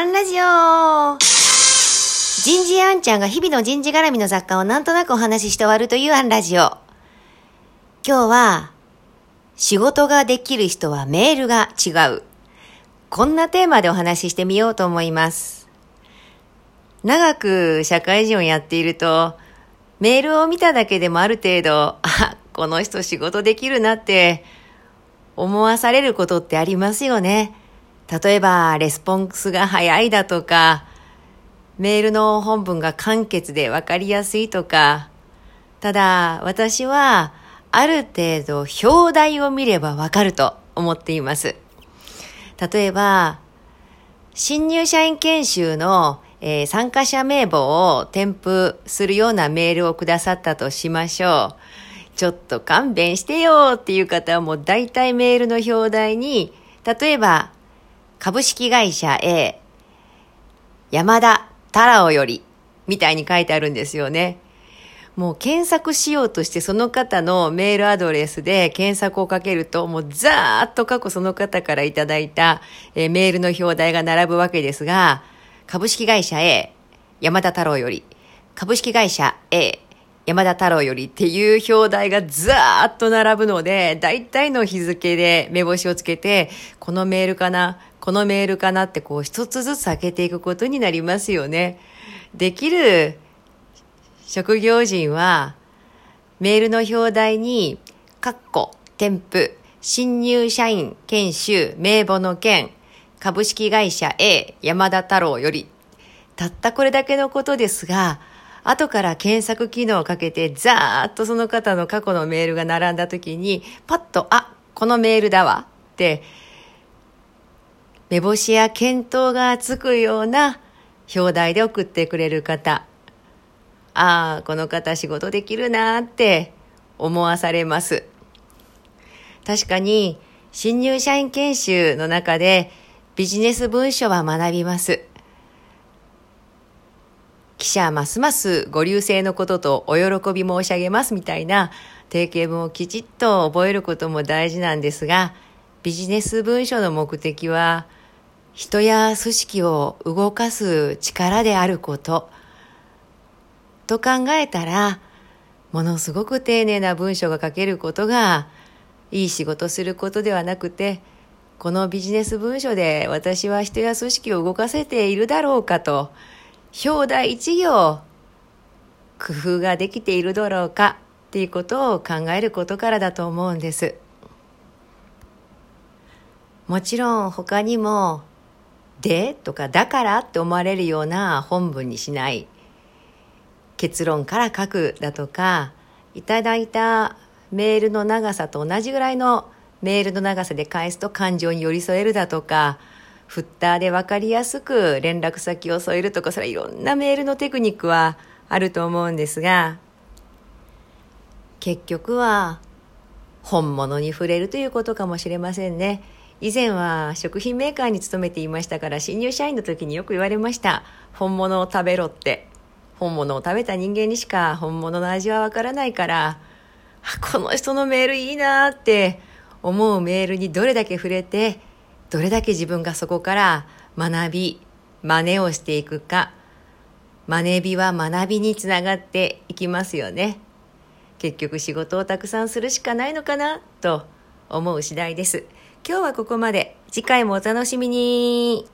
アンラジオ。人事アンちゃんが日々の人事絡みの雑貨をなんとなくお話しして終わるというアンラジオ。今日は、仕事ができる人はメールが違う。こんなテーマでお話ししてみようと思います。長く社会人をやっていると、メールを見ただけでもある程度、この人仕事できるなって思わされることってありますよね。例えばレスポンスが早いだとか、メールの本文が簡潔で分かりやすいとか。ただ私はある程度表題を見れば分かると思っています。例えば新入社員研修の、参加者名簿を添付するようなメールをくださったとしましょう。ちょっと勘弁してよっていう方はもう大体メールの表題に、例えば株式会社 A 山田太郎よりみたいに書いてあるんですよね。もう検索しようとしてその方のメールアドレスで検索をかけると、もうザーッと過去その方からいただいたメールの表題が並ぶわけですが、株式会社 A 山田太郎より、株式会社 A 山田太郎よりっていう表題がザーッと並ぶので、大体の日付で目星をつけて、このメールかな、このメールかなってこう一つずつ開けていくことになりますよね。できる職業人はメールの表題に括弧添付新入社員研修名簿の件株式会社 A 山田太郎より、たったこれだけのことですが、後から検索機能をかけてザーッとその方の過去のメールが並んだ時にパッと、あ、このメールだわって目星や検討がつくような表題で送ってくれる方、ああ、この方仕事できるなって思わされます。確かに新入社員研修の中でビジネス文書は学びます。記者ますますご留生のこととお喜び申し上げますみたいな定型文をきちっと覚えることも大事なんですが、ビジネス文書の目的は人や組織を動かす力であることと考えたら、ものすごく丁寧な文章が書けることがいい仕事することではなくて、このビジネス文書で私は人や組織を動かせているだろうかと、表題一行工夫ができているだろうかっていうことを考えることからだと思うんです。もちろん他にもでとかだからって思われるような本文にしない、結論から書くだとか、いただいたメールの長さと同じぐらいのメールの長さで返すと感情に寄り添えるだとか、フッターで分かりやすく連絡先を添えるとか、それはいろんなメールのテクニックはあると思うんですが、結局は本物に触れるということかもしれませんね。以前は食品メーカーに勤めていましたから、新入社員の時によく言われました。本物を食べろって。本物を食べた人間にしか本物の味はわからないから、この人のメールいいなって思うメールにどれだけ触れて、どれだけ自分がそこから学び真似をしていくか。真似びは学びにつながっていきますよね。結局仕事をたくさんするしかないのかなと思う次第です。今日はここまで。次回もお楽しみに。